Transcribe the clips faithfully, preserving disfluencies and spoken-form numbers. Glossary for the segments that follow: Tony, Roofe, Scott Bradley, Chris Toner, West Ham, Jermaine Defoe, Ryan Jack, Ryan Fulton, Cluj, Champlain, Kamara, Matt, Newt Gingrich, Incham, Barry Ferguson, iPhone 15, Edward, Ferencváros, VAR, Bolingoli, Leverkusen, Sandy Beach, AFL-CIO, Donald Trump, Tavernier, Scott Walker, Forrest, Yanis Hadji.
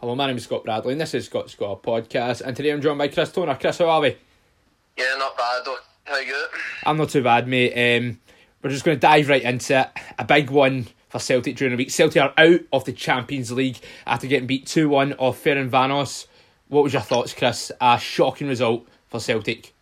Hello, my name is Scott Bradley and this is Scott Scott Podcast, and today I'm joined by Chris Toner. Chris, how are we? Yeah, not bad. How are you? I'm not too bad, mate. Um, we're just going to dive right into it. A big one for Celtic during the week. Celtic are out of the Champions League after getting beat two one off Ferencváros. What was your thoughts, Chris? A shocking result for Celtic.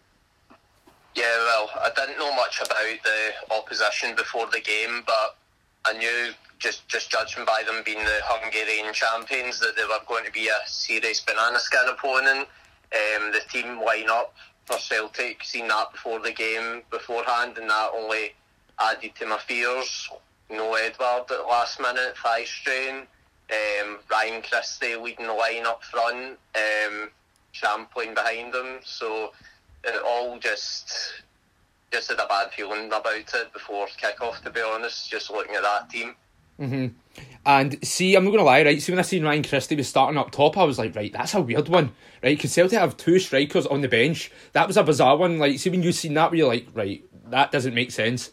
Yeah, well, I didn't know much about the opposition before the game, but I knew, just just judging by them being the Hungarian champions, that they were going to be a serious banana skin opponent. Um, the team line-up for Celtic, seen that before the game beforehand, and that only added to my fears. No Edward at last minute, thigh strain. Um, Ryan Christie leading the line up front. Um, Champlain behind them. So it all just... Just had a bad feeling about it before kick-off, to be honest, just looking at that team. Mm-hmm. And see, I'm not going to lie, right, see when I seen Ryan Christie was starting up top, I was like, right, that's a weird one, right, because Celtic have two strikers on the bench. That was a bizarre one, like, see when you seen that, were you like, right, that doesn't make sense?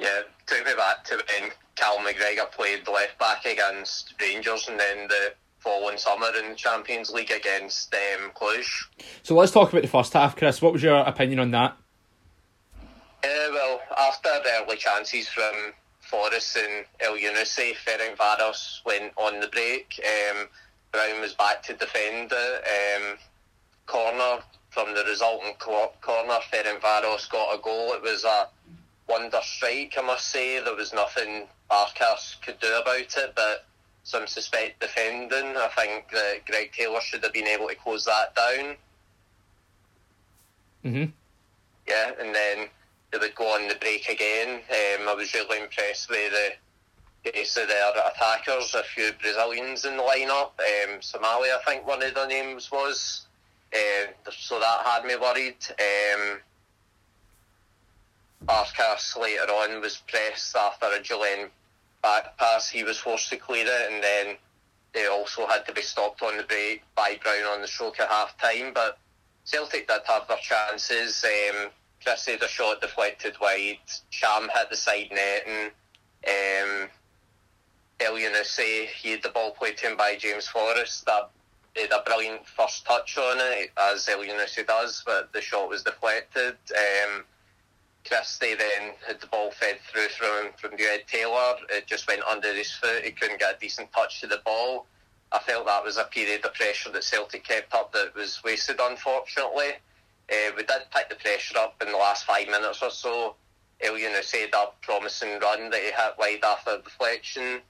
Yeah, took me back to when Cal McGregor played left-back against Rangers and then the following summer in the Champions League against um, Cluj. So let's talk about the first half, Chris. What was your opinion on that? Uh, well, after the early chances from Forrest and Elyounoussi, Ferencváros went on the break. Um, Brown was back to defend the um, corner. From the resulting corner, Ferencváros got a goal. It was a wonder strike, I must say. There was nothing Barkas could do about it, but some suspect defending. I think that Greg Taylor should have been able to close that down. Mm-hmm. Yeah, and then they would go on the break again. Um, I was really impressed with the pace of their attackers, a few Brazilians in the lineup. Um, Somali, I think one of their names was. Uh, so that had me worried. Um, Barkas later on was pressed after a Julian back pass. He was forced to clear it, and then they also had to be stopped on the break by Brown on the stroke at half-time. But Celtic did have their chances. Um, Chris had a shot deflected wide, Sham hit the side netting, um, Elyounoussi, he had the ball played to him by James Forrest, that had a brilliant first touch on it, as Elyounoussi does, but the shot was deflected. Um, Christie then had the ball fed through from him from Greg Taylor, it just went under his foot, he couldn't get a decent touch to the ball. I felt that was a period of pressure that Celtic kept up that was wasted, unfortunately. Uh, we did pick the pressure up in the last five minutes or so. Elyounoussi had a promising run that he hit wide after a deflection,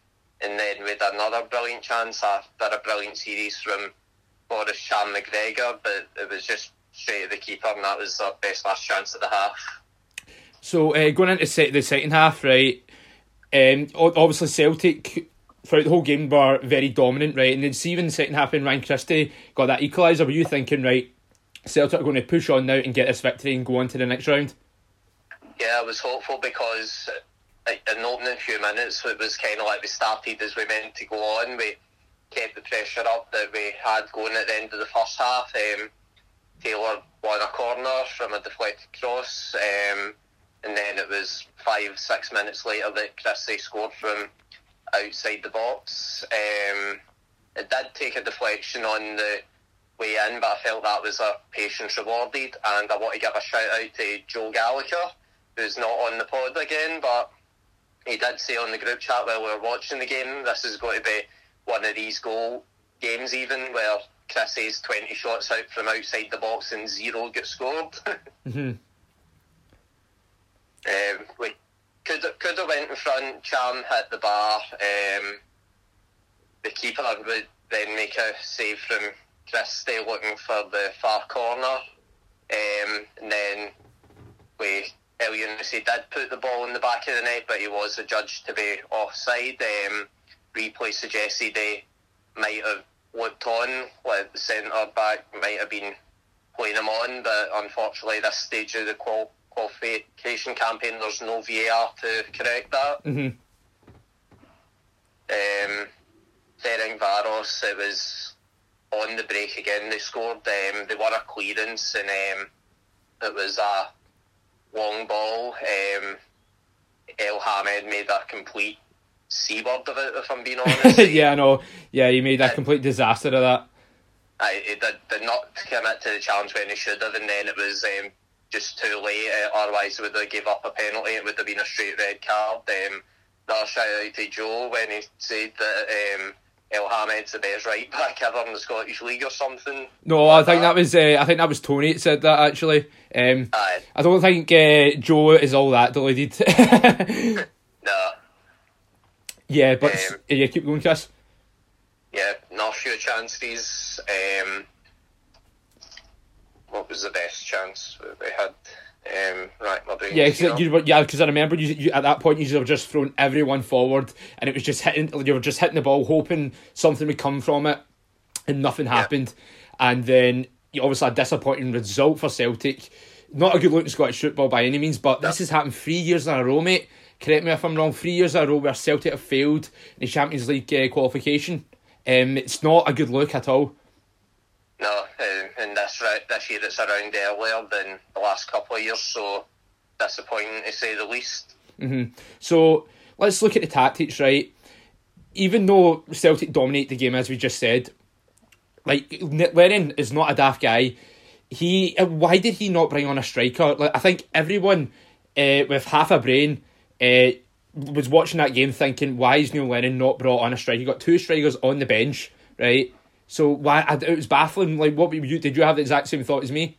and then we had another brilliant chance after a brilliant series from Boris Sham McGregor, but it was just straight at the keeper, and that was our best last chance at the half. So uh, going into set- the second half, right? Um, obviously Celtic throughout the whole game were very dominant, right? And then see when the second half when Ryan Christie got that equaliser, were you thinking, right, Celtic are going to push on now and get this victory and go on to the next round? Yeah, I was hopeful because in the opening few minutes it was kind of like we started as we meant to go on. We kept the pressure up that we had going at the end of the first half. Um, Taylor won a corner from a deflected cross, um, and then it was five, six minutes later that Christie scored from outside the box. Um, it did take a deflection on the way in, but I felt that was a patience rewarded, and I want to give a shout out to Joe Gallagher, who's not on the pod again, but he did say on the group chat while we were watching the game, this is going to be one of these goal games even where Christie's twenty shots out from outside the box and zero get scored. Mm-hmm. um, we could could have went in front. Cham hit the bar. Um, the keeper would then make a save from Christie looking for the far corner, um, and then we Elyounoussi did put the ball in the back of the net, but he was adjudged to be offside. Um, replay suggested he might have looked on, like the centre back might have been playing him on, but unfortunately, this stage of the qual- qualification campaign, there's no V A R to correct that. Mm-hmm. Um, Ferencváros, it was on the break again, they scored. Um, they won a clearance, and um, it was a long ball. Um, El Hamed made a complete C-word of it, if I'm being honest. Yeah, I know. Yeah, he made a complete disaster of that. I, he did, did not commit to the challenge when he should have, and then it was um, just too late. Uh, otherwise, he would have gave up a penalty. It would have been a straight red card. Um, another shout-out to Joe when he said that... Um, El Hamed's the best right back ever in the Scottish League or something. No, like I think that, that was uh, I think that was Tony that said that actually. Um, Aye. I don't think uh, Joe is all that deluded. No. Yeah, but um, yeah, keep going, Chris. Yeah, not few chances. Um, what was the best chance we had? Um, right, my brain. Yeah, because you know? yeah, I remember you, you at that point you were just throwing everyone forward, and it was just hitting. You were just hitting the ball, hoping something would come from it, and nothing yeah. happened. And then you obviously had a disappointing result for Celtic. Not a good looking Scottish football by any means, but yeah. this has happened three years in a row, mate. Correct me if I'm wrong. Three years in a row where Celtic have failed in the Champions League uh, qualification. Um, it's not a good look at all. No, um, and this, this year it's around earlier than the last couple of years, so disappointing to say the least. Mm-hmm. So let's look at the tactics, right? Even though Celtic dominate the game, as we just said, like Lennon is not a daft guy. He, why did he not bring on a striker? Like, I think everyone uh, with half a brain uh, was watching that game thinking, why is Neil Lennon not brought on a striker? He got two strikers on the bench, right? So why it was baffling. Like, what were you? Did you have the exact same thought as me?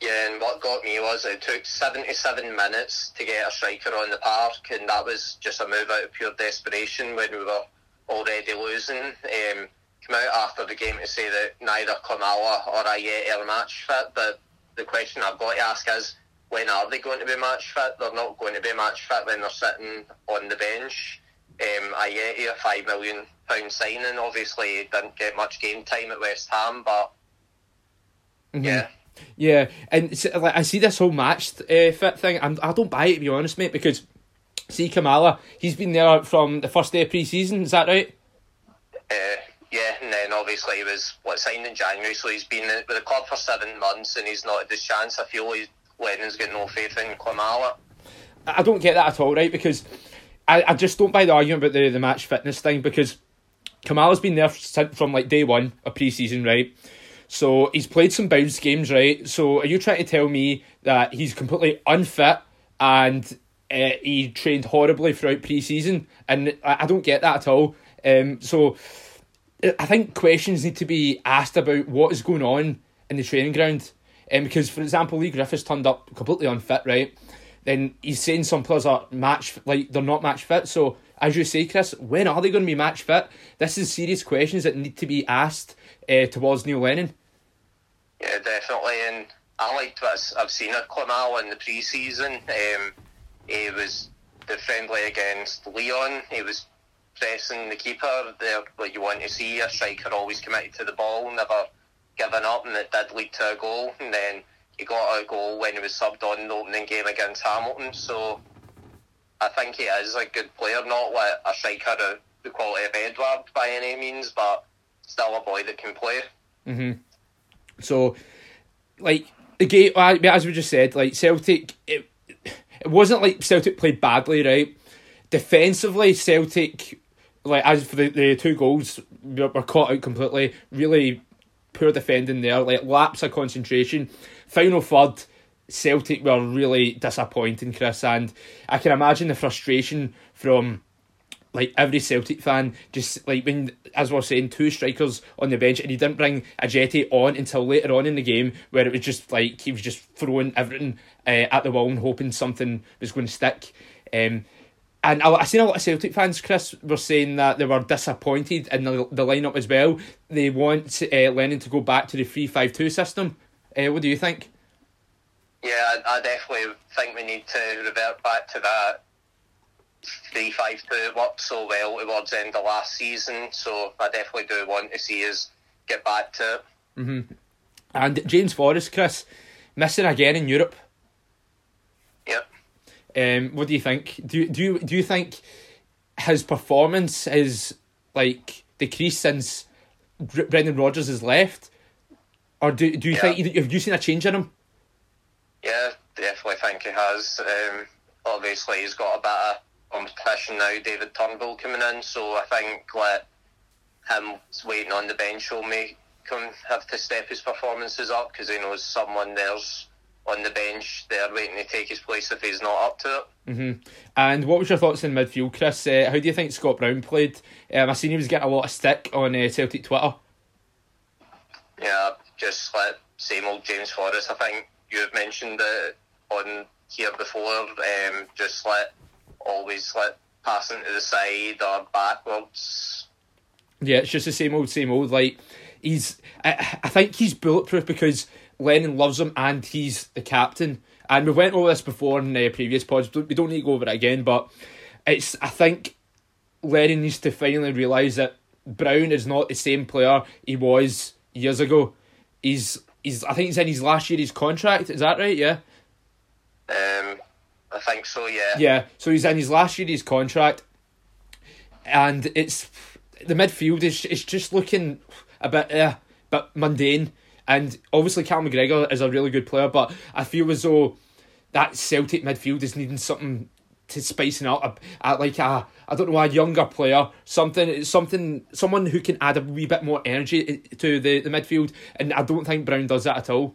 Yeah, and what got me was it took seventy-seven minutes to get a striker on the park, and that was just a move out of pure desperation when we were already losing. Um, came out after the game to say that neither Kamala or Ayet are match fit, but the question I've got to ask is, when are they going to be match fit? They're not going to be match fit when they're sitting on the bench. Um, Ayet, a five million pounds signing, obviously he didn't get much game time at West Ham, but mm-hmm. yeah. Yeah, and so, like, I see this whole match uh, fit thing, I'm, I don't buy it, to be honest, mate, because, see, Kamala, he's been there from the first day of pre-season, is that right? Uh, yeah, and then obviously he was what, signed in January, so he's been with the club for seven months and he's not had his chance. I feel he's, Lennon's got no faith in Kamala. I don't get that at all, right, because... I, I just don't buy the argument about the, the match fitness thing, because Kamala's been there from like day one of pre-season, right? So he's played some bounce games, right? So are you trying to tell me that he's completely unfit and uh, he trained horribly throughout pre-season? And I, I don't get that at all. Um, so I think questions need to be asked about what is going on in the training ground. Um, because, for example, Lee Griffiths turned up completely unfit, right? Then he's saying some players are match, like they're not match fit. So, as you say, Chris, when are they going to be match fit? This is serious questions that need to be asked uh, towards Neil Lennon. Yeah, definitely. And I liked what I've seen of Kamala in the pre-season. Um, he was the friendly against Leon. He was pressing the keeper. They're what you want to see. A striker always committed to the ball, never giving up, and it did lead to a goal. And then... he got a goal when he was subbed on in the opening game against Hamilton, so I think he is a good player, not like a striker of the quality of Edward by any means, but still a boy that can play. Mm-hmm. So, like, the game, as we just said, like, Celtic, it, it wasn't like Celtic played badly, right? Defensively, Celtic, like, as for the, the two goals, were caught out completely, really... poor defending there, like lapse of concentration. Final third, Celtic were really disappointing, Chris, and I can imagine the frustration from like every Celtic fan, just like when, as we were saying, two strikers on the bench and he didn't bring Ajeti on until later on in the game, where it was just like he was just throwing everything uh, at the wall and hoping something was going to stick. Um, And I've seen a lot of Celtic fans, Chris, were saying that they were disappointed in the, the lineup as well. They want uh, Lennon to go back to the three five two system. Uh, what do you think? Yeah, I, I definitely think we need to revert back to that. three five two, it worked so well towards the end of last season, so I definitely do want to see us get back to it. Mm-hmm. And James Forrest, Chris, missing again in Europe. Yep. Um, what do you think? Do you, do you do you think his performance is like decreased since Brendan Rodgers has left, or do do you yeah. think have you seen a change in him? Yeah, definitely think he has. Um, obviously, he's got a bit of competition now, David Turnbull coming in, so I think like him waiting on the bench will make him have to step his performances up, because he knows someone there's on the bench there waiting to take his place if he's not up to it. Mm-hmm. And what was your thoughts in midfield, Chris? Uh, how do you think Scott Brown played? Um, I seen he was getting a lot of stick on uh, Celtic Twitter. Yeah, just like same old James Forrest. I think you've mentioned it on here before, um, just like always like passing to the side or backwards. Yeah, it's just the same old, same old. Like he's, I, I think he's bulletproof because Lennon loves him and he's the captain. And we went over this before in uh, previous pods. We don't need to go over it again, but it's, I think Lennon needs to finally realise that Brown is not the same player he was years ago. He's he's I think he's in his last year of his contract. Is that right? Yeah. Um, I think so. Yeah. Yeah. So he's in his last year of his contract, and it's the midfield is it's just looking a bit uh, bit mundane. And obviously, Cal McGregor is a really good player, but I feel as though that Celtic midfield is needing something to spice it up, a, a, like a I don't know a younger player, something something someone who can add a wee bit more energy to the, the midfield. And I don't think Brown does that at all.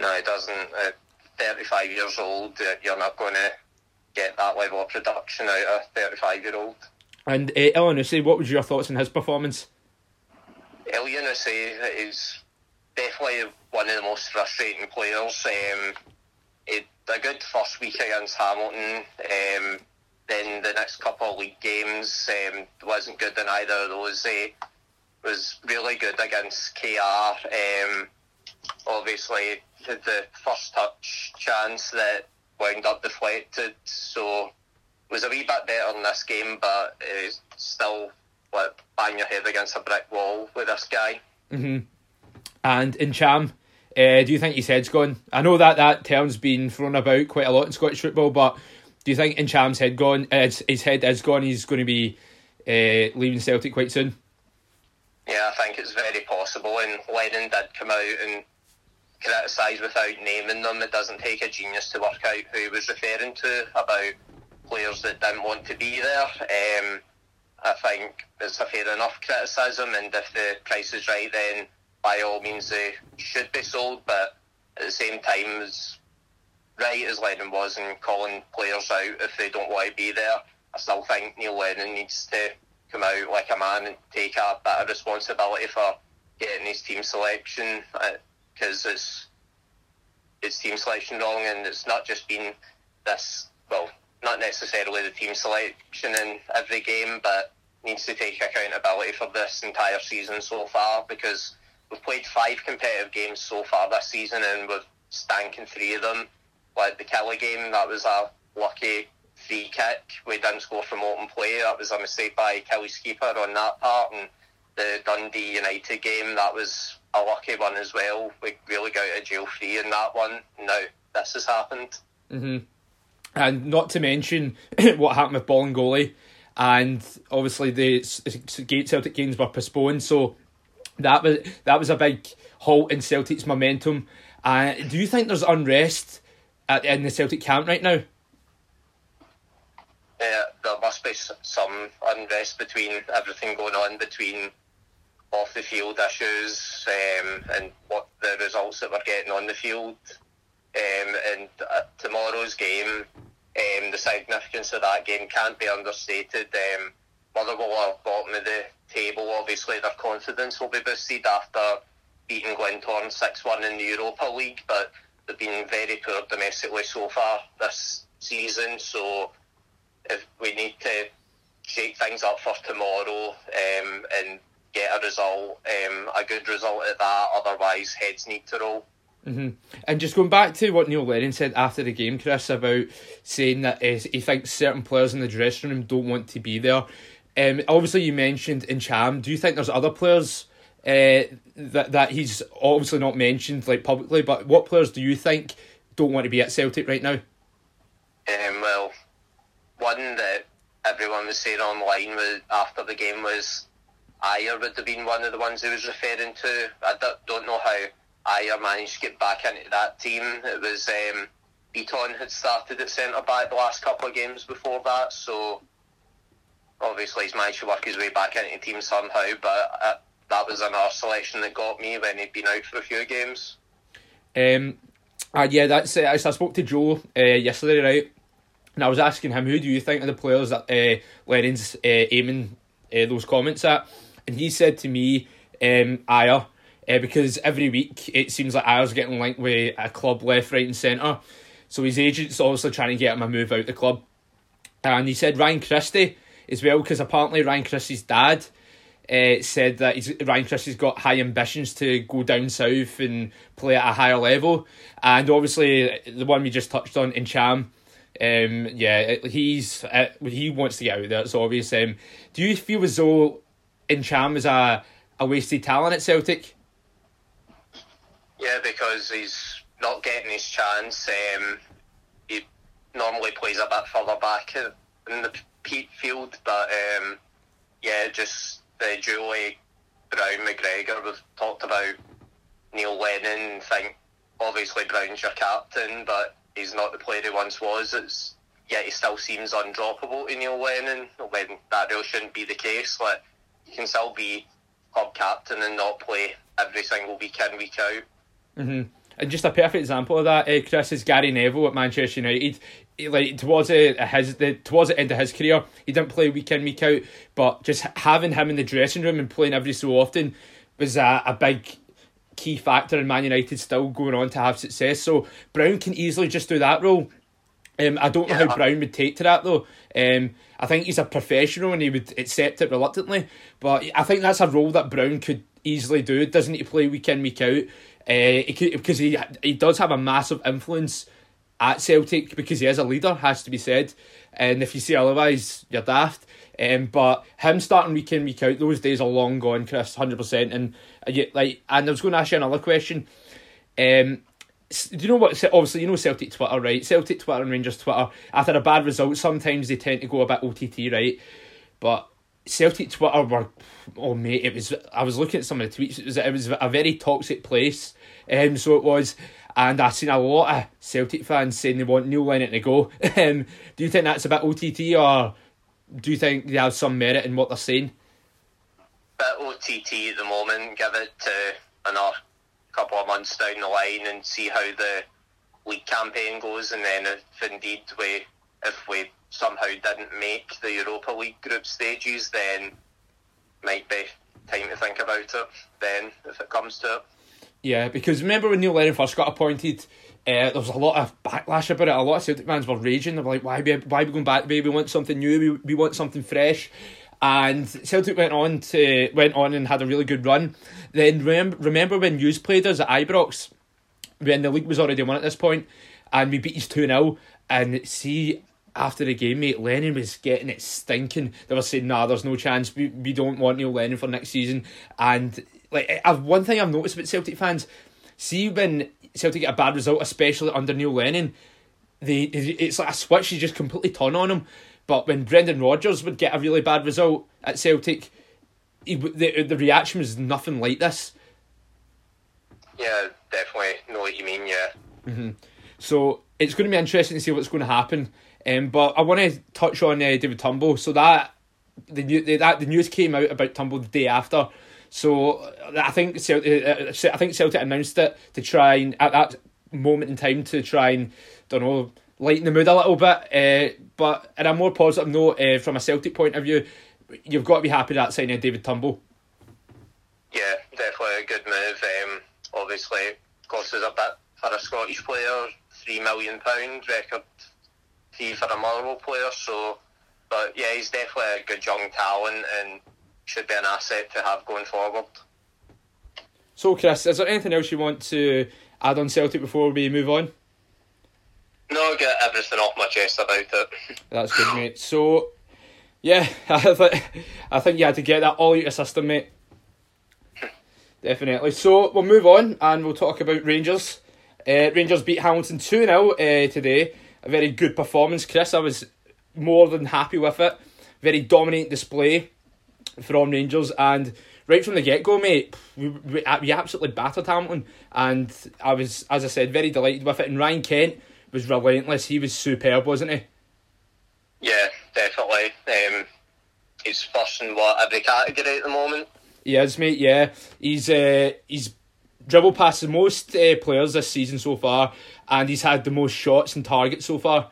No, he doesn't. At thirty-five years old, you're not going to get that level of production out of a thirty-five-year-old. And uh, Elyounoussi, what was your thoughts on his performance? Elyounoussi is definitely one of the most frustrating players. Um, it a good first week against Hamilton. Um, then the next couple of league games um, wasn't good in either of those. He was really good against K R. Um, obviously, the first touch chance that wound up deflected. So it was a wee bit better in this game, but it's still like bang your head against a brick wall with this guy. Mm-hmm. And Incham, uh, do you think his head's gone? I know that that term's been thrown about quite a lot in Scottish football, but do you think Incham's head gone? Uh, his head is gone. He's going to be uh, leaving Celtic quite soon. Yeah, I think it's very possible. And Lennon did come out and criticise without naming them. It doesn't take a genius to work out who he was referring to about players that didn't want to be there. Um, I think it's a fair enough criticism, and if the price is right, then by all means they should be sold, but at the same time, as right as Lennon was in calling players out if they don't want to be there, I still think Neil Lennon needs to come out like a man and take a bit of responsibility for getting his team selection, because it's, it's team selection wrong, and it's not just been this, well, not necessarily the team selection in every game, but needs to take accountability for this entire season so far, because we've played five competitive games so far this season and we've stank in three of them. Like the Kelly game, that was a lucky free kick. We didn't score from open play. That was a mistake by Kelly's keeper on that part. And the Dundee United game, that was a lucky one as well. We really got out of jail free in that one. Now this has happened. Mm-hmm. And not to mention what happened with Bolingoli. And obviously the Celtic games were postponed, so That was that was a big halt in Celtic's momentum. Uh, do you think there's unrest at, in the Celtic camp right now? Yeah, there must be some unrest between everything going on, between off the field issues um, and what the results that we're getting on the field. Um, and at tomorrow's game, um, the significance of that game can't be understated. Um, Motherwell are bottom of the table. Obviously their confidence will be boosted after beating Glentoran six one in the Europa League, but they've been very poor domestically so far this season, so if we need to shake things up for tomorrow um, and get a result, um, a good result at that, otherwise heads need to roll. Mm-hmm. And just going back to what Neil Lennon said after the game, Chris, about saying that uh, he thinks certain players in the dressing room don't want to be there. Um, obviously, you mentioned Incham. Do you think there's other players uh, that that he's obviously not mentioned like publicly? But what players do you think don't want to be at Celtic right now? Um, well, one that everyone was saying online was, after the game was Ayet would have been one of the ones he was referring to. I don't know how Ayet managed to get back into that team. It was um, Eton had started at centre-back the last couple of games before that, so obviously he's managed to work his way back into the team somehow, but uh, that was another selection that got me when he'd been out for a few games. Um, uh, yeah, that's it. Uh, so I spoke to Joe uh, yesterday, right, and I was asking him, who do you think are the players that uh, Lennon's uh, aiming uh, those comments at? And he said to me, um, Ayer, uh, because every week it seems like Ayer's getting linked with a club left, right and centre. So his agent's obviously trying to get him a move out the club. And he said Ryan Christie as well, because apparently Ryan Christie's dad uh, said that he's, Ryan Christie's got high ambitions to go down south and play at a higher level. And obviously the one we just touched on, Incham, um, yeah, he's uh, he wants to get out there, it's obvious. Um, do you feel as though Incham is a, a wasted talent at Celtic? Yeah, because he's not getting his chance. Um, he normally plays a bit further back in the Pete field, but um, yeah, just the Julie Brown McGregor we've talked about. Neil Lennon, think obviously Brown's your captain, but he's not the player he once was. It's yeah, he still seems undroppable to Neil Lennon when that really shouldn't be the case. Like, you can still be club captain and not play every single week in, week out. Mm-hmm. And just a perfect example of that, uh, Chris, is Gary Neville at Manchester United. He, like towards uh, his the towards the end of his career, he didn't play week in, week out, but just having him in the dressing room and playing every so often was a, a big key factor in Man United still going on to have success. So Brown can easily just do that role. Um, I don't know yeah. how Brown would take to that though. Um, I think he's a professional and he would accept it reluctantly. But I think that's a role that Brown could easily do. Doesn't he play week in, week out? Uh, he could, because he he does have a massive influence at Celtic because he is a leader, has to be said. And if you see otherwise, you're daft. Um, but him starting week in, week out, those days are long gone, Chris, one hundred percent. And like, and I was going to ask you another question. Um. Do you know what, obviously you know Celtic Twitter, right? Celtic Twitter and Rangers Twitter, after a bad result, sometimes they tend to go a bit O T T, right? But Celtic Twitter were, oh mate, it was, I was looking at some of the tweets, it was, it was a very toxic place, um, so it was, and I've seen a lot of Celtic fans saying they want Neil Lennon to go. um, do you think that's a bit O T T, or do you think they have some merit in what they're saying? Bit O T T at the moment, give it to another couple of months down the line and see how the league campaign goes, and then if indeed we if we somehow didn't make the Europa League group stages, then might be time to think about it then, if it comes to it. Yeah, because remember when Neil Lennon first got appointed, uh, there was a lot of backlash about it. A lot of Celtic fans were raging. They were like, why be, why be going back? We want something new, we, we want something fresh. And Celtic went on to went on and had a really good run. Then rem- remember when Hughes played us at Ibrox, when the league was already won at this point, and we beat us two nil. And see, after the game, mate, Lennon was getting it stinking. They were saying, nah, there's no chance. We we don't want Neil Lennon for next season. And like, I've, one thing I've noticed about Celtic fans, see when Celtic get a bad result, especially under Neil Lennon, they it's like a switch. You just completely turn on him. But when Brendan Rodgers would get a really bad result at Celtic, he, the the reaction was nothing like this. Yeah, definitely know what you mean, yeah. Mm-hmm. So it's going to be interesting to see what's going to happen. Um, but I want to touch on uh, David Turnbull. So that the, the that the news came out about Turnbull the day after. So I think Celtic, I think Celtic announced it to try and at that moment in time to try and don't know. lighten the mood a little bit, uh, but on a more positive note, uh, from a Celtic point of view, you've got to be happy that signing of David Turnbull. Yeah, definitely a good move. Um, obviously, costs us a bit for a Scottish player, three million pounds, record fee for a Motherwell player, so, but yeah, he's definitely a good young talent and should be an asset to have going forward. So Chris, is there anything else you want to add on Celtic before we move on? No, I get everything off my chest about it. That's good, mate. So, yeah, I, th- I think you had to get that all out of your system, mate. Definitely. So, we'll move on and we'll talk about Rangers. Uh, Rangers beat Hamilton two nil uh, today. A very good performance, Chris. I was more than happy with it. Very dominant display from Rangers. And right from the get-go, mate, we, we, we absolutely battered Hamilton. And I was, as I said, very delighted with it. And Ryan Kent was relentless. He was superb, wasn't he? Yeah, definitely. Um, he's first in what, every category at the moment. He is, mate, yeah. He's uh, he's dribble passes most uh, players this season so far, and he's had the most shots and targets so far.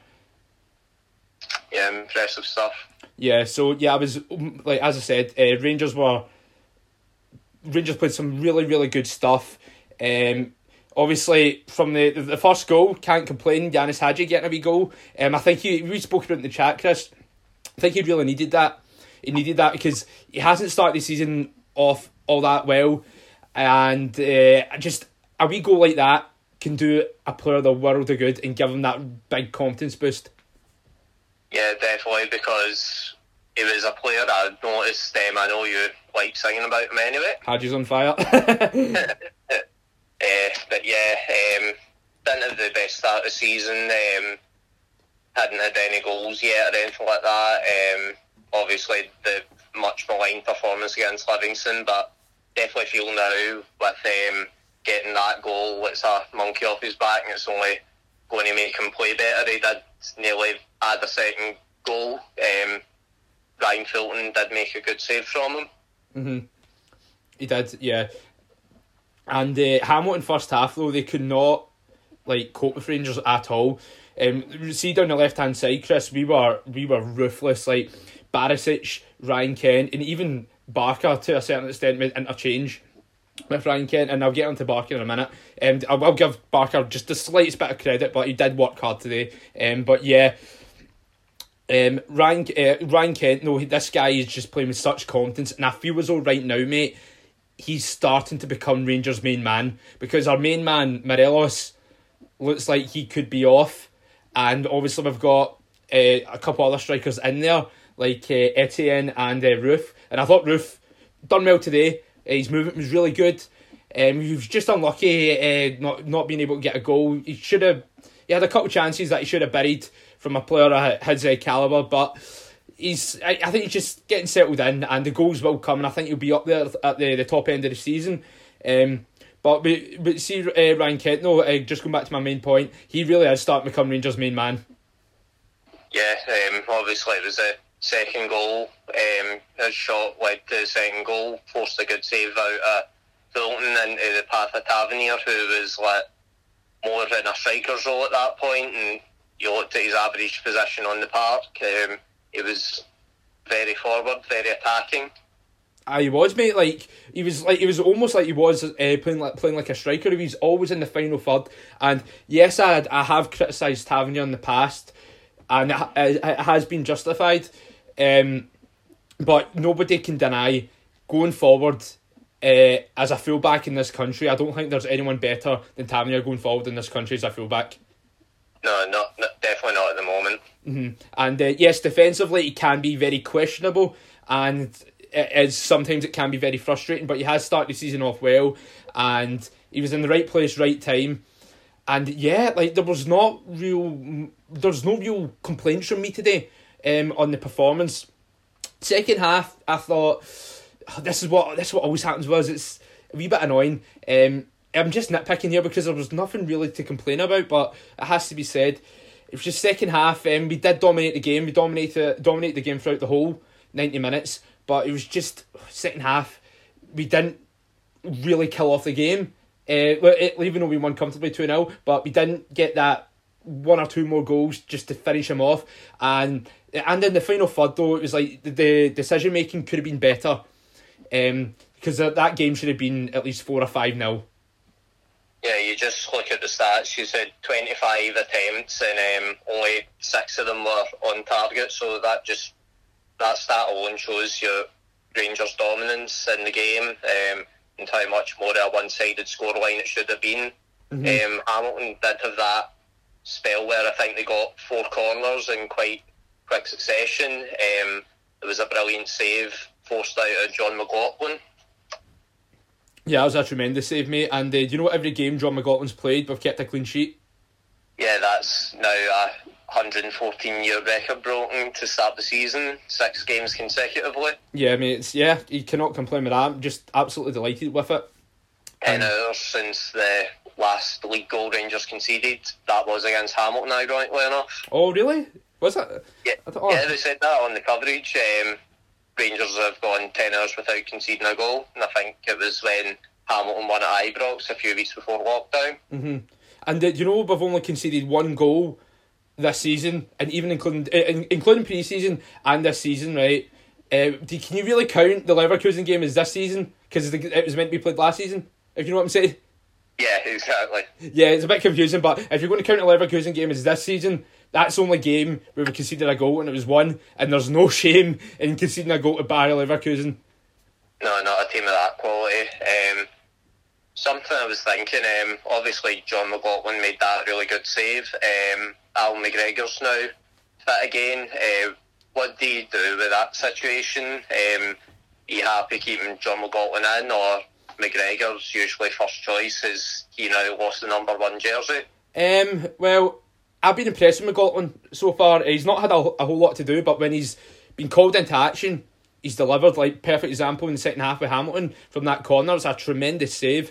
Yeah, impressive stuff. Yeah, so, yeah, I was, like, as I said, uh, Rangers were... Rangers played some really, really good stuff. Um, obviously, from the the first goal, can't complain, Yanis Hadji getting a wee goal. Um, I think he, we spoke about it in the chat, Chris. I think he really needed that. He needed that because he hasn't started the season off all that well. And uh, just a wee goal like that can do a player the world of good and give him that big confidence boost. Yeah, definitely, because he was a player I noticed. Um, I know you like singing about him anyway. Hadji's on fire. uh, but yeah, um, didn't have the best start of the season. Um, hadn't had any goals yet or anything like that. Um, obviously, the much maligned performance against Livingston, but definitely feeling now with um, getting that goal. It's a monkey off his back, and it's only going to make him play better. He did nearly add a second goal. Um, Ryan Fulton did make a good save from him. Mm-hmm. He did, yeah. And uh, Hamilton first half though, they could not like cope with Rangers at all. Um, see down the left hand side, Chris, we were we were ruthless. Like Barišić, Ryan Kent, and even Barker to a certain extent made interchange with Ryan Kent, and I'll get onto Barker in a minute. Um, I will give Barker just the slightest bit of credit, but he did work hard today. Um, but yeah. Um, Ryan, uh, Ryan Kent, no, this guy is just playing with such confidence, and I feel as though right now, mate, he's starting to become Rangers' main man, because our main man, Morelos, looks like he could be off, and obviously we've got uh, a couple other strikers in there, like uh, Etienne and uh, Roofe, and I thought Roofe done well today. uh, his movement was really good. um, he was just unlucky uh, not, not being able to get a goal. He should have, he had a couple chances that he should have buried, from a player of his uh, calibre, but he's I, I think he's just getting settled in, and the goals will come, and I think he'll be up there at the, the top end of the season. Um, but we, but see uh, Ryan Kent, no, uh, just going back to my main point, he really is starting to become Rangers' main man. Yeah, um, obviously it was the second goal. Um, his shot led to the second goal, forced a good save out of Fulton into the path of Tavernier, who was like more in a striker's role at that point, and you looked at his average position on the park. Um, he was very forward, very attacking. Ah, he was, mate. Like he was, like he was almost like he was uh, playing like playing like a striker. He was always in the final third. And yes, I I have criticised Tavernier in the past, and it, it has been justified. Um, but nobody can deny going forward. Uh, as a fullback in this country, I don't think there's anyone better than Tavernier going forward in this country as a fullback. No, not, not definitely not at the moment. Mm-hmm. And uh, yes, defensively he can be very questionable, and it is, sometimes it can be very frustrating. But he has started the season off well, and he was in the right place, right time. And yeah, like there was not real, there's no real complaints from me today, um, on the performance. Second half, I thought oh, this is what this is what always happens. Was it's a wee bit annoying. Um. I'm just nitpicking here because there was nothing really to complain about, but it has to be said. It was just second half, and um, we did dominate the game. We dominated dominated the game throughout the whole ninety minutes, but it was just second half. We didn't really kill off the game, uh, even though we won comfortably two nil, but we didn't get that one or two more goals just to finish him off. And and in the final third, though, it was like the, the decision-making could have been better, um, because that game should have been at least four or five nil. Yeah, you just look at the stats. You said twenty-five attempts and um, only six of them were on target. So that just that stat alone shows your Rangers' dominance in the game, um, and how much more of a one-sided scoreline it should have been. Mm-hmm. Um, Hamilton did have that spell where I think they got four corners in quite quick succession. Um, it was a brilliant save forced out of Jon McLaughlin. Yeah, it was a tremendous save, mate. And uh, do you know what, every game Jon McLaughlin's played, we've kept a clean sheet? Yeah, that's now a one hundred fourteen year record broken to start the season, six games consecutively. Yeah, mate, it's, yeah, you cannot complain with that. I'm just absolutely delighted with it. ten um, hours since the last league goal Rangers conceded. That was against Hamilton, ironically enough. Oh, really? Was it? Yeah, oh. yeah they said that on the coverage. Um, Rangers have gone ten hours without conceding a goal, and I think it was when Hamilton won at Ibrox a few weeks before lockdown. Mm-hmm. And uh, you know, we've only conceded one goal this season, and even including uh, including pre-season and this season, right? Uh, do, can you really count the Leverkusen game as this season? Because it was meant to be played last season, if you know what I'm saying. Yeah, exactly. Yeah, it's a bit confusing, but if you're going to count a Leverkusen game as this season, that's the only game where we conceded a goal and it was won, and there's no shame in conceding a goal to Bayer Leverkusen. No, not a team of that quality. Um, something I was thinking, um, obviously Jon McLaughlin made that really good save. Um, Alan McGregor's now fit again. Uh, what do you do with that situation? Um, are you happy keeping Jon McLaughlin in, or McGregor's usually first choice as he now lost the number one jersey? Um, well, I've been impressed with McLaughlin so far. He's not had a, a whole lot to do, but when he's been called into action, he's delivered. Like, perfect example in the second half with Hamilton from that corner. It's a tremendous save.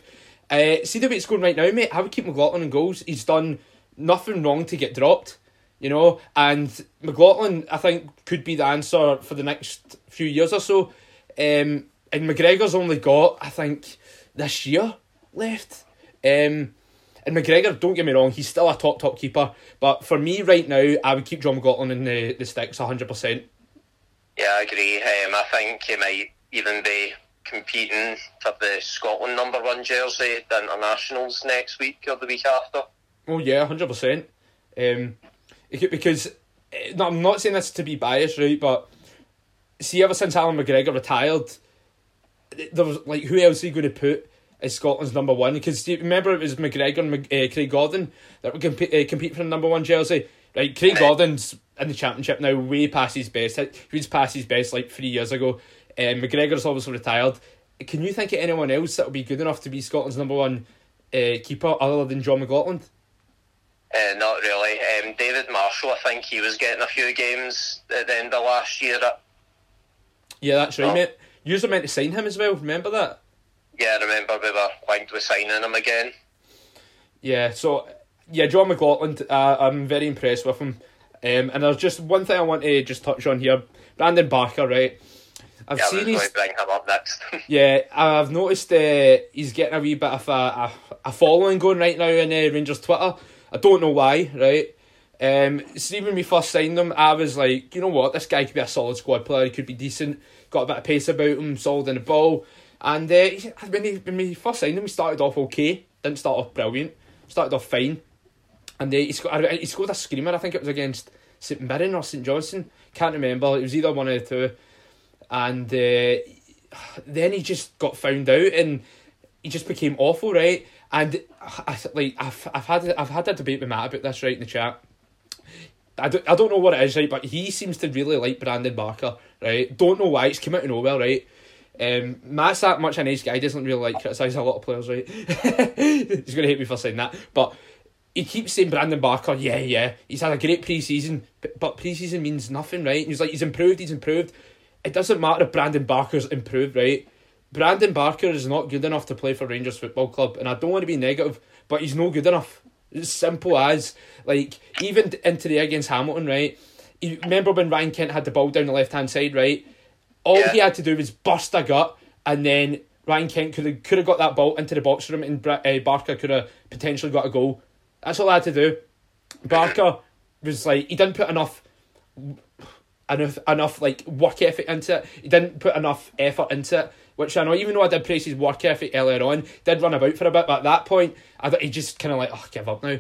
Uh, see the way it's going right now, mate, I would keep McLaughlin in goals. He's done nothing wrong to get dropped, you know, and McLaughlin, I think, could be the answer for the next few years or so. Um, and McGregor's only got, I think, this year left. Um, and McGregor, don't get me wrong, he's still a top, top keeper. But for me right now, I would keep Jon McLaughlin in the, the sticks one hundred percent. Yeah, I agree. Um, I think he might even be competing for the Scotland number one jersey at the internationals next week or the week after. Oh yeah, one hundred percent. Um, because, no, I'm not saying this to be biased, right, but see, ever since Alan McGregor retired, there was, like, who else are you going to put as Scotland's number one? Because remember, it was McGregor and uh, Craig Gordon that would comp- uh, compete for the number one jersey. Like, Craig Gordon's in the championship now, way past his best. He was past his best like three years ago. Um, McGregor's obviously retired. Can you think of anyone else that would be good enough to be Scotland's number one uh, keeper other than Jon McLaughlin? Uh, not really. Um, David Marshall, I think he was getting a few games at the end of last year. Yeah, that's right, oh. mate. You were meant to sign him as well, remember that? Yeah, I remember we were linked with signing him again. Yeah, so, yeah, Jon McLaughlin, uh, I'm very impressed with him. Um, and there's just one thing I want to just touch on here. Brandon Barker, right? I've yeah, seen I was going to bring him up next. Yeah, I've noticed uh, he's getting a wee bit of a, a, a following going right now in uh, Rangers Twitter. I don't know why, right? Um, see, when we first signed him, I was like, you know what, this guy could be a solid squad player, he could be decent, got a bit of pace about him, solid in the ball. And uh, when, he, when we first signed him, he started off okay, didn't start off brilliant, started off fine. And uh, he, scored, he scored a screamer, I think it was against St Mirren or St Johnstone, can't remember, it was either one of the two. And uh, then he just got found out and he just became awful, right? And I, like, I've, I've, had, I've had a debate with Matt about this, right, in the chat. I don't, I don't know what it is, right, but he seems to really like Brandon Barker, right? Don't know why, it's come out of nowhere, right? Um, Matt's that much a nice guy, he doesn't really like criticising a lot of players, right? He's going to hate me for saying that, but he keeps saying Brandon Barker, yeah, yeah, he's had a great pre-season, but pre-season means nothing, right? And he's like, he's improved, he's improved. It doesn't matter if Brandon Barker's improved, right? Brandon Barker is not good enough to play for Rangers Football Club, and I don't want to be negative, but he's no good enough. It's simple as, like, even in today against Hamilton, right? You remember when Ryan Kent had the ball down the left-hand side, right? All yeah. he had to do was burst a gut, and then Ryan Kent could have could have got that ball into the box room, and uh, Barker could have potentially got a goal. That's all I had to do. Barker was like, he didn't put enough, enough, enough like, work effort into it. He didn't put enough effort into it. Which I know, even though I did praise his work ethic earlier on, did run about for a bit, but at that point, I he just kind of like, oh, give up now.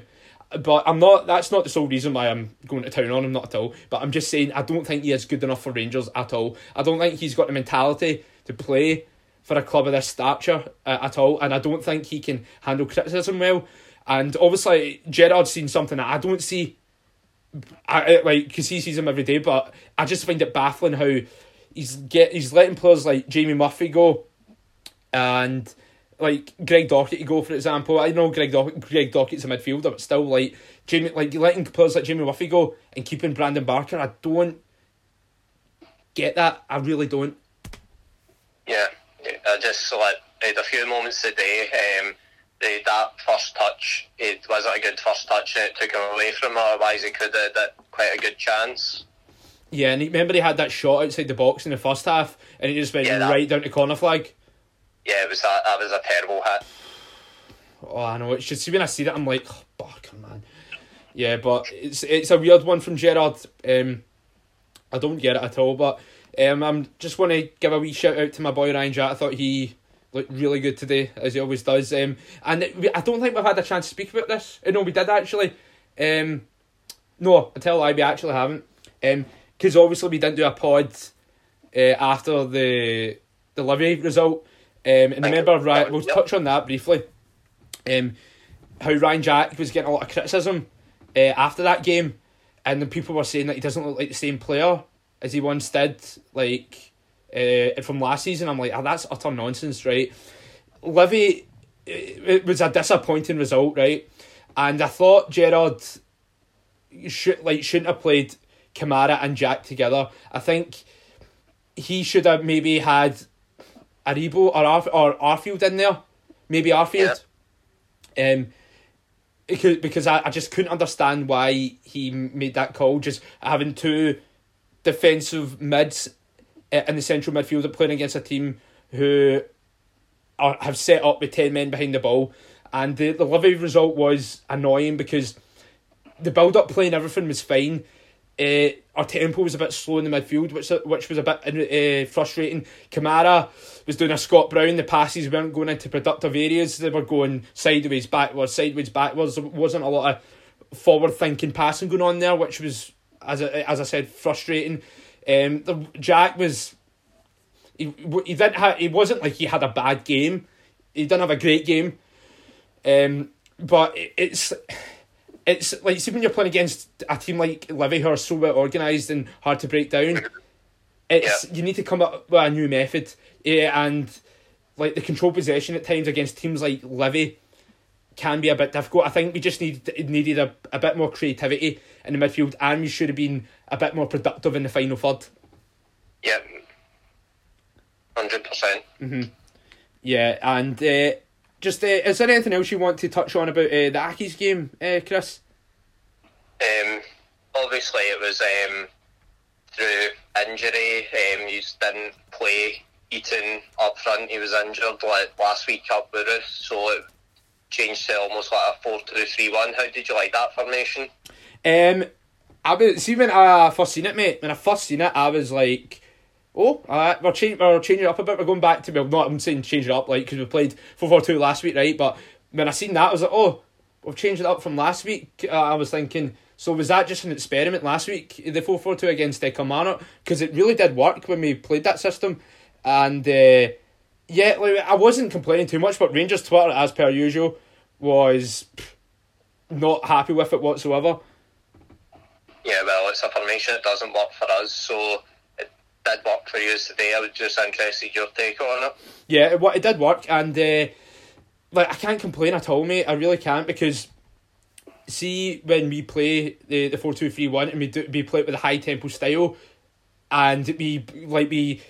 But I'm not, that's not the sole reason why I'm going to town on him, not at all. But I'm just saying, I don't think he is good enough for Rangers at all. I don't think he's got the mentality to play for a club of this stature uh, at all, and I don't think he can handle criticism well. And obviously, Gerard's seen something that I don't see, I, like, because he sees him every day, but I just find it baffling how He's get he's letting players like Jamie Murphy go, and like Greg Doherty go, for example. I know Greg Do- Greg Doherty's a midfielder, but still, like Jamie, like letting players like Jamie Murphy go and keeping Brandon Barker. I don't get that. I really don't. Yeah, I just like had a few moments today. Um, the, that first touch, it wasn't a good first touch, and it took him away from it. Otherwise, he could have had quite a good chance. Yeah, and remember he had that shot outside the box in the first half, and it just went yeah, that, right down to corner flag. Yeah, it was a, that was a terrible hit. Oh, I know. It's just when I see that, I'm like, oh, Barker, man. Yeah, but it's it's a weird one from Gerrard. Um, I don't get it at all, but um, I'm just want to give a wee shout out to my boy Ryan Jack. I thought he looked really good today, as he always does. Um, and it, we, I don't think we've had a chance to speak about this. No, we did actually. Um, no, I tell a lie, we actually haven't. Um, because obviously we didn't do a pod uh, after the the Livy result. Um, and remember, Ryan, we'll touch on that briefly. Um, how Ryan Jack was getting a lot of criticism uh, after that game, and then people were saying that he doesn't look like the same player as he once did, like uh, from last season. I'm like, oh, that's utter nonsense, right? Livy, it was a disappointing result, right? And I thought Gerrard should like shouldn't have played Kamara and Jack together. I think he should have maybe had Aribo or Ar- or Arfield in there, maybe Arfield. Yeah. Um, because because I, I just couldn't understand why he made that call, just having two defensive mids in the central midfield playing against a team who are, have set up with ten men behind the ball, and the the Livy result was annoying because the build up play and everything was fine. Uh, our tempo was a bit slow in the midfield, which which was a bit uh, frustrating. Kamara was doing a Scott Brown. The passes weren't going into productive areas. They were going sideways, backwards, sideways, backwards. There wasn't a lot of forward-thinking passing going on there, which was, as I, as I said, frustrating. Um, the, Jack was he he didn't have it wasn't like he had a bad game. He didn't have a great game. Um, but it, it's. It's like, see, when you're playing against a team like Livy who are so well organised and hard to break down, it's yeah. you need to come up with a new method. Yeah, and like the control possession at times against teams like Livy can be a bit difficult. I think we just need, needed a, a bit more creativity in the midfield, and we should have been a bit more productive in the final third. Yeah, one hundred percent. Mm-hmm. Yeah, and... Uh, Just, uh, is there anything else you want to touch on about uh, the Aki's game, uh, Chris? Um, obviously, it was um, through injury. Um, he didn't play Eaton up front. He was injured like last week up with Roofe, so it changed to almost like a four two three one. How did you like that formation? Um, I was, see, when I first seen it, mate, when I first seen it, I was like... Oh, uh, we're, change, we're changing it up a bit. We're going back to... Well, not, I'm saying change it up, like, because we played four four two last week, right? But when I seen that, I was like, oh, we've changed it up from last week. Uh, I was thinking, so was that just an experiment last week, the four four two against Kilmarnock? Because it really did work when we played that system. And, uh, yeah, like, I wasn't complaining too much, but Rangers Twitter, as per usual, was pff, not happy with it whatsoever. Yeah, well, it's a formation that doesn't work for us, so... did work for you today. I was just interested in your take on it. Yeah, it, it did work, and uh, like I can't complain at all, mate. I really can't, because see, when we play the the four two three one and we do we play it with a high tempo style, and we like we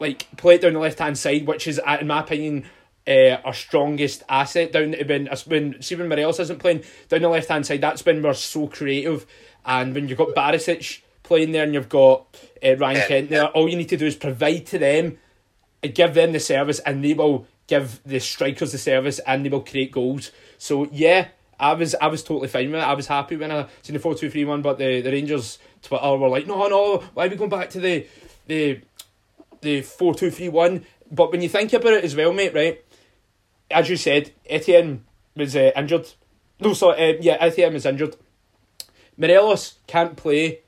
like play it down the left hand side, which is, in my opinion, uh, our strongest asset. Down when when see when Morelos isn't playing down the left hand side, that's when we're so creative, and when you've got Barišić playing there and you've got uh, Ryan Kent there, all you need to do is provide to them, give them the service, and they will give the strikers the service, and they will create goals. So yeah, I was I was totally fine with it. I was happy when I seen the four two three one, but the, the Rangers Twitter were like, no, no, why are we going back to the the the four two three one? But when you think about it as well, mate, right, as you said, Etienne was uh, injured. No, sorry, uh, yeah, Etienne was injured. Morelos can't play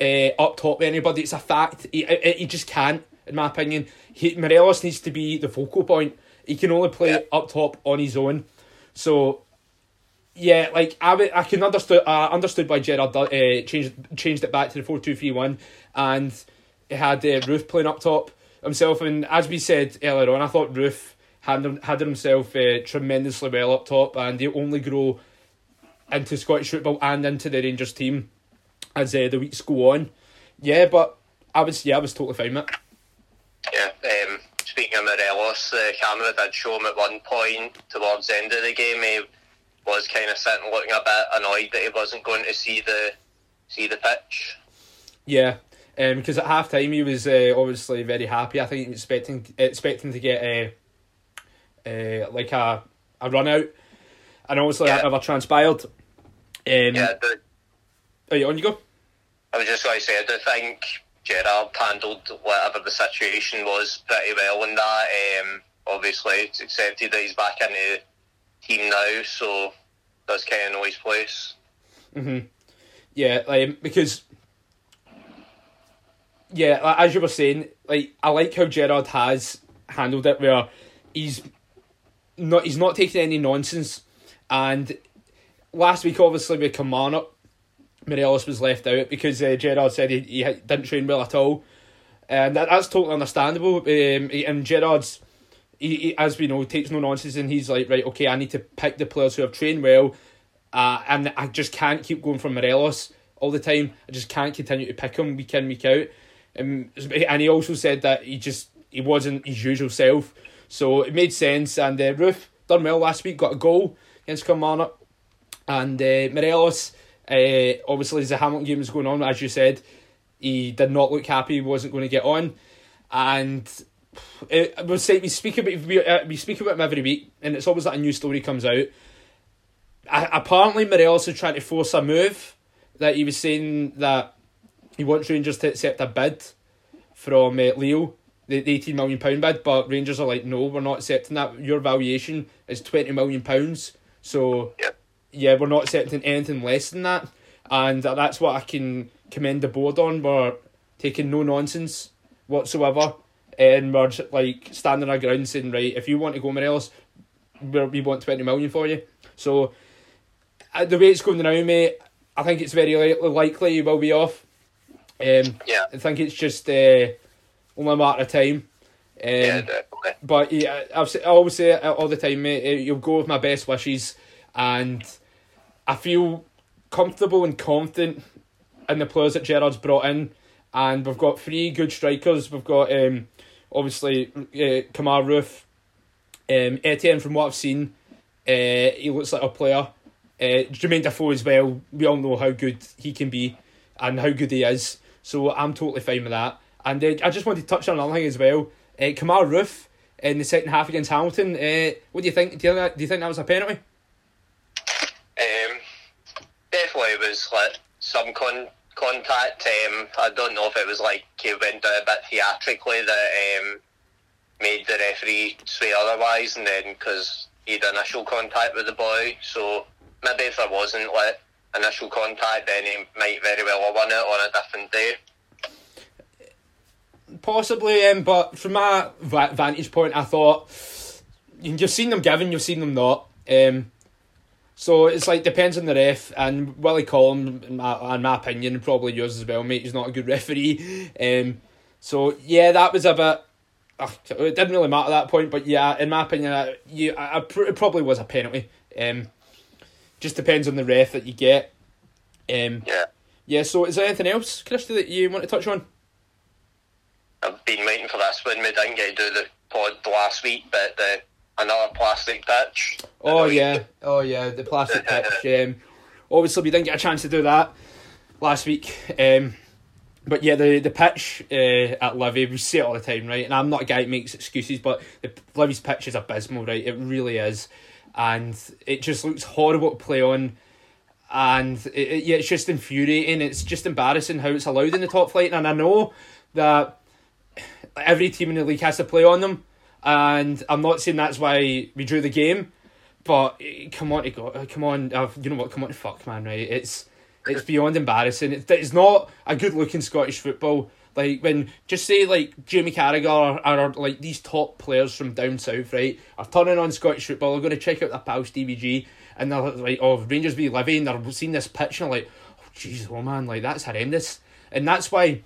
Uh, up top with anybody. It's a fact. He, he, he just can't, in my opinion. He, Morelos needs to be the focal point. He can only play yeah. up top on his own. So, yeah, like I, I can understood. I uh, understood why Gerrard uh, changed changed it back to the four two three one, and it had uh, Roofe playing up top himself. And as we said earlier on, I thought Roofe had had himself uh, tremendously well up top, and they only grow into Scottish football and into the Rangers team as uh, the weeks go on. Yeah, but I was yeah I was totally fine with it. Yeah, um, speaking of Morelos, the camera did show him at one point towards the end of the game. He was kind of sitting looking a bit annoyed that he wasn't going to see the see the pitch. Yeah, um, because at half time he was uh, obviously very happy. I think he was expecting expecting to get a uh, uh, like a a run out, and obviously yeah. that never transpired. Um, yeah. The, are you on? You go. I was just going to say, I do think Gerard handled whatever the situation was pretty well in that. Um, obviously, it's accepted that he's back in the team now, so that's kind of know his place. Mm-hmm. Yeah, like, because, yeah, like, as you were saying, like, I like how Gerard has handled it, where he's not he's not taking any nonsense. And last week, obviously, with Kamala, Morelos was left out because uh, Gerard said he, he didn't train well at all, and that, that's totally understandable. Um, and Gerard's, he, he, as we know, takes no nonsense, and he's like, right, okay, I need to pick the players who have trained well, uh, and I just can't keep going for Morelos all the time. I just can't continue to pick him week in, week out. Um, and he also said that he just he wasn't his usual self, so it made sense. And uh, Roofe done well last week, got a goal against Kilmarnock, and uh, Morelos. Uh, obviously, as the Hamilton game was going on, as you said, he did not look happy. He wasn't going to get on, and it was like we speak about we, uh, we speak about him every week, and it's always like a new story comes out. I, apparently, Morelos is trying to force a move that he was saying that he wants Rangers to accept a bid from uh, Leo, the eighteen million pounds bid, but Rangers are like, no, we're not accepting that. Your valuation is twenty million pounds, so. Yeah. Yeah, we're not accepting anything less than that, and that's what I can commend the board on. We're taking no nonsense whatsoever, and we're just, like, standing our ground saying, right, if you want to go Morelos, we want twenty million for you. So the way it's going now, mate, I think it's very likely he will be off. Um, yeah. I think it's just uh, only a matter of time. Um, yeah, definitely. But yeah, I've, I always say it all the time, mate, you'll go with my best wishes. And I feel comfortable and confident in the players that Gerard's brought in. And we've got three good strikers. We've got, um, obviously, uh, Kamar Roofe, um, Etienne, from what I've seen, uh, he looks like a player. Uh, Jermaine Defoe as well. We all know how good he can be and how good he is. So I'm totally fine with that. And uh, I just wanted to touch on another thing as well. Uh, Kamar Roofe in the second half against Hamilton. Uh, what do you think? Do you, do you think that was a penalty? Um, definitely it was like some con- contact. Um, I don't know if it was like he went down a bit theatrically that um, made the referee swear otherwise, and then because he had initial contact with the boy, so maybe if there wasn't like initial contact, then he might very well have won it on a different day. Possibly, um, but from my va- vantage point, I thought you've seen them giving, you've seen them not. Um. So it's like, depends on the ref, and Willie Collum, in my, in my opinion, probably yours as well, mate, he's not a good referee. Um, so yeah, that was a bit, ugh, it didn't really matter at that point, but yeah, in my opinion, I, you, I, I pr- it probably was a penalty. Um, just depends on the ref that you get. Um, yeah. Yeah, so is there anything else, Christy, that you want to touch on? I've been waiting for this one, we didn't get to do the pod last week, but the... Another plastic pitch. Oh, yeah. Oh, yeah, the plastic pitch. Um, obviously, we didn't get a chance to do that last week. Um, but, yeah, the, the pitch uh, at Livy, we see it all the time, right? And I'm not a guy that makes excuses, but the Livy's pitch is abysmal, right? It really is. And it just looks horrible to play on. And, it, it, yeah, it's just infuriating. It's just embarrassing how it's allowed in the top flight. And I know that every team in the league has to play on them. And I'm not saying that's why we drew the game, but come on, come on, you know what? Come on, fuck, man, right? It's it's beyond embarrassing. It's it's not a good look in Scottish football. Like when just say like Jamie Carragher or, or like these top players from down south, right, are turning on Scottish football. They're going to check out their pals D V G, and they're like, oh, Rangers v Livy, and they're seeing this pitch, and they're like, oh, jeez, oh man, like that's horrendous, and that's why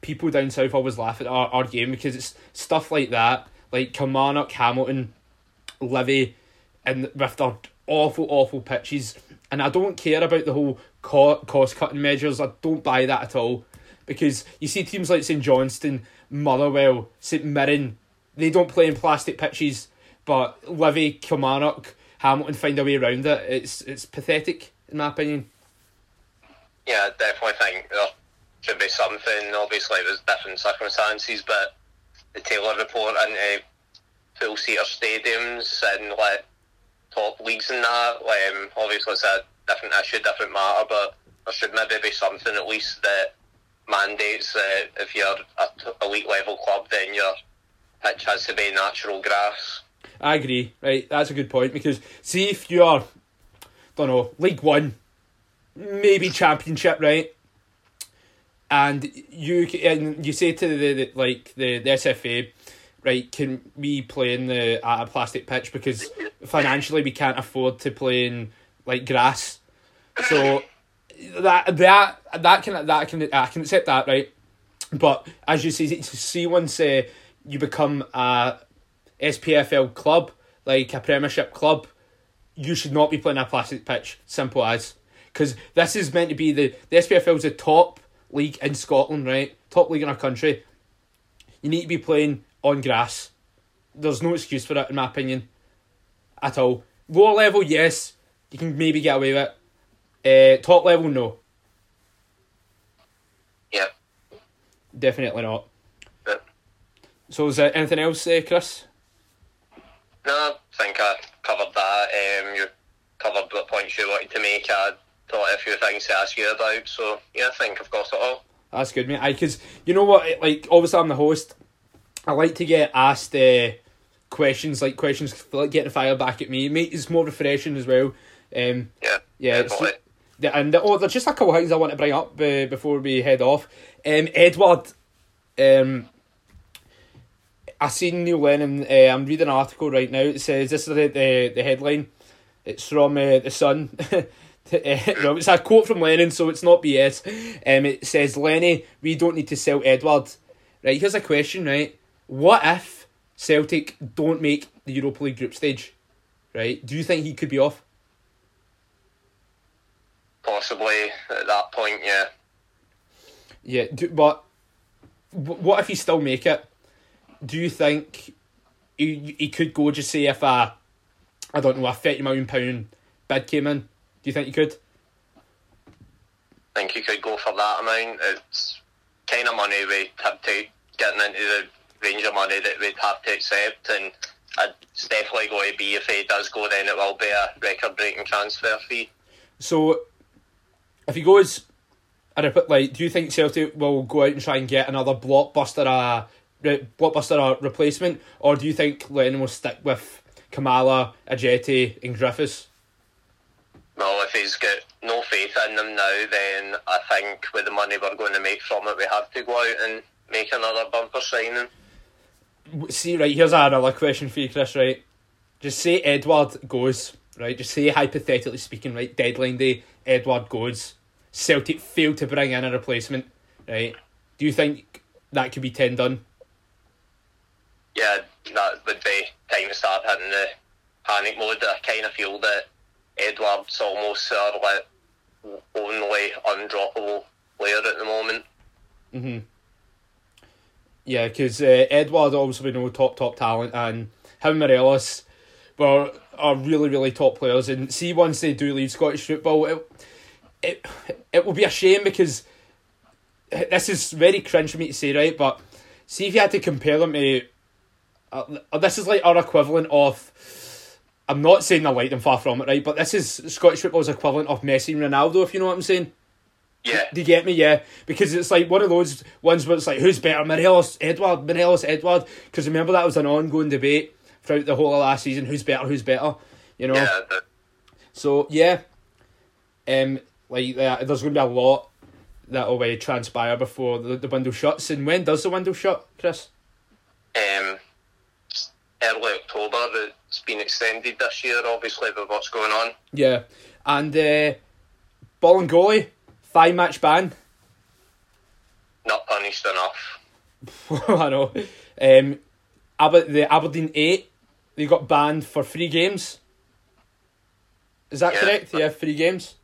people down south always laugh at our, our game because it's stuff like that. Like Kilmarnock, Hamilton, Livy, and with their awful, awful pitches. And I don't care about the whole cost-cutting measures. I don't buy that at all. Because you see teams like Saint Johnstone, Motherwell, Saint Mirren, They don't play in plastic pitches, but Livy, Kilmarnock, Hamilton find a way around it. It's it's pathetic, in my opinion. Yeah, I definitely think there should be something. Obviously, it was different circumstances, but the Taylor report into full-seater stadiums and like top leagues and that, um, obviously it's a different issue, different matter, but there should maybe be something at least that mandates that if you're an elite-level club, then your pitch has to be natural grass. I agree, right, that's a good point, because see if you're, don't know, League One, maybe Championship, right, and you and you say to the, the like the, the S F A, right, can we play in the at a plastic pitch because financially we can't afford to play in like grass, so that that that can that can I can accept that, right, but as you see see once uh, you become a S P F L club, like a Premiership club, you should not be playing a plastic pitch. Simple as. Because this is meant to be the, the S P F L is the top league in Scotland, right? Top league in our country. You need to be playing on grass. There's no excuse for it, in my opinion, at all. Lower level, yes, you can maybe get away with it. Uh, top level, no. Yeah. Definitely not. Yeah. So is there anything else, uh, Chris? No, I think I covered that. Um, you covered the points you wanted to make. I thought a few things to ask you about. So, yeah, I think I've got it all. That's good, mate. Because, you know what, like, obviously I'm the host. I like to get asked uh, questions, like questions like getting fired back at me. Mate, it's more refreshing as well. Um, yeah, yeah. It's, and oh, there's just a couple of things I want to bring up uh, before we head off. Um, Edward... Um, I seen Neil Lennon, uh, I'm reading an article right now, it says, this is the the, the headline, it's from uh, The Sun, it's a quote from Lennon, so it's not B S, um, it says, Lenny, we don't need to sell Edward. Right, here's a question, right, what if Celtic don't make the Europa League group stage, right, do you think he could be off? Possibly, at that point, yeah. Yeah, do, but what if he still make it? Do you think he, he could go, just say if a, I don't know, a thirty million pounds bid came in? Do you think he could? I think he could go for that amount. It's kind of money we'd have to, getting into the range of money that we'd have to accept, and it's definitely going to be, if he does go, then it will be a record-breaking transfer fee. So, if he goes, and I put, like, do you think Celtic will go out and try and get another blockbuster, uh, blockbuster replacement, or do you think Lennon will stick with Kamala, Ajeti and Griffiths? Well, if he's got no faith in them now, then I think with the money we're going to make from it, we have to go out and make another bumper signing. See, right, here's another question for you, Chris, right? Just say Edward goes, right? Just say, hypothetically speaking, right, deadline day, Edward goes. Celtic fail to bring in a replacement, right? Do you think that could be ten done? Yeah, that would be time to start hitting the panic mode. I kind of feel that Edward's almost our like only undroppable player at the moment. Mhm. Yeah, because uh, Edward obviously we know top top talent, and him and Morelos were are really really top players. And see, once they do leave Scottish football, it it it will be a shame, because this is very cringe for me to say, right? But see if you had to compare them to. Uh, this is like our equivalent of, I'm not saying I like them, far from it, right, but this is Scottish football's equivalent of Messi and Ronaldo, if you know what I'm saying. Yeah. Do you get me? Yeah. Because it's like one of those ones where it's like, who's better, Morelos, Edward, Morelos, Edward? Because remember that was an ongoing debate throughout the whole of last season, who's better, who's better, you know? Yeah. So, yeah, um, like uh, there's going to be a lot that will uh, transpire before the, the window shuts. And when does the window shut, Chris? Um... Early October, it's been extended this year, obviously, with what's going on. Yeah, and uh, Bolingoli, five match ban. Not punished enough. I know. Um, Aber- the Aberdeen eight, they got banned for three games. Is that yeah, correct? Yeah, three games.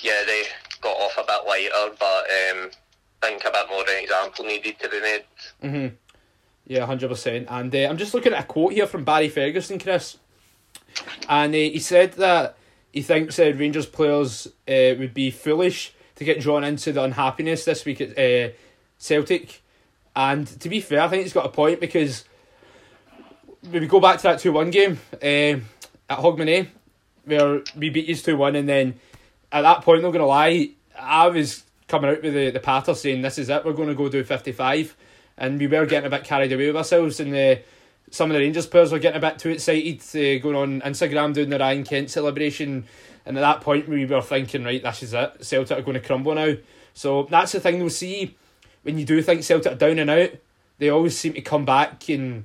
Yeah, they got off a bit lighter, but um, I think a bit more example needed to be made. Mm-hmm. Yeah, one hundred percent. And uh, I'm just looking at a quote here from Barry Ferguson, Chris. And uh, he said that he thinks uh, Rangers players uh, would be foolish to get drawn into the unhappiness this week at uh, Celtic. And to be fair, I think he's got a point, because when we go back to that two one game uh, at Hogmanay, where we beat you two one, and then at that point, I'm not going to lie, I was coming out with the, the patter saying, this is it, we're going to go do fifty-five. And we were getting a bit carried away with ourselves, and uh, some of the Rangers players were getting a bit too excited, uh, going on Instagram doing the Ryan Kent celebration. And at that point, we were thinking, right, this is it, Celtic are going to crumble now. So that's the thing we'll see. When you do think Celtic are down and out, they always seem to come back, and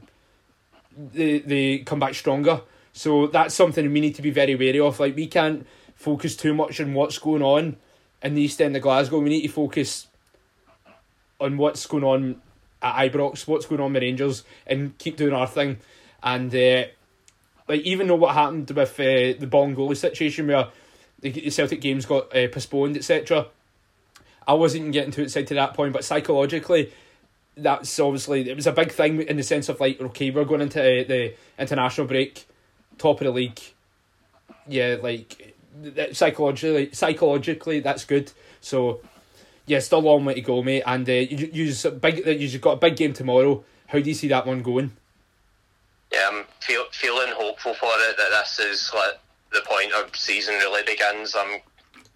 they, they come back stronger. So that's something we need to be very wary of. Like, we can't focus too much on what's going on in the East End of Glasgow. We need to focus on what's going on at Ibrox, what's going on with Rangers, and keep doing our thing. And uh, like, even though what happened with uh, the Bolingoli situation, where the Celtic games got uh, postponed, et cetera, I wasn't even getting too excited at that point, but psychologically, that's obviously, it was a big thing in the sense of, like, okay, we're going into uh, the international break, top of the league. Yeah, like, psychologically, psychologically, that's good. So, yeah, still a long way to go, mate. And uh, you, you just big, you've got a big game tomorrow. How do you see that one going? Yeah, I'm feel, feeling hopeful for it, that this is, like, the point of season really begins. I'm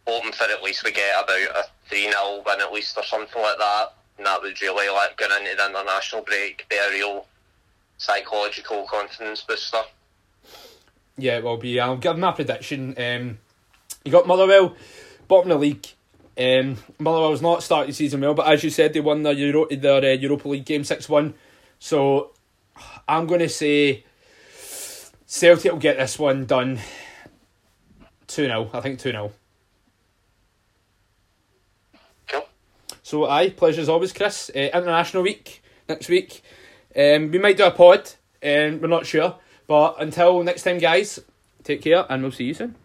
hoping for at least we get about a three nil win at least, or something like that. And that would really, like, going into the international break, be a real psychological confidence booster. Yeah, it will be. I'll give my prediction. Um, you got Motherwell, bottom of the league. Um, Motherwell's not started the season well, but as you said, they won their, Euro, their uh, Europa League game six one. So I'm going to say Celtic will get this one done two nil. I think two nil. Cool. So aye, pleasure as always, Chris. Uh, International week next week. Um, we might do a pod, um, we're not sure. But until next time, guys, take care and we'll see you soon.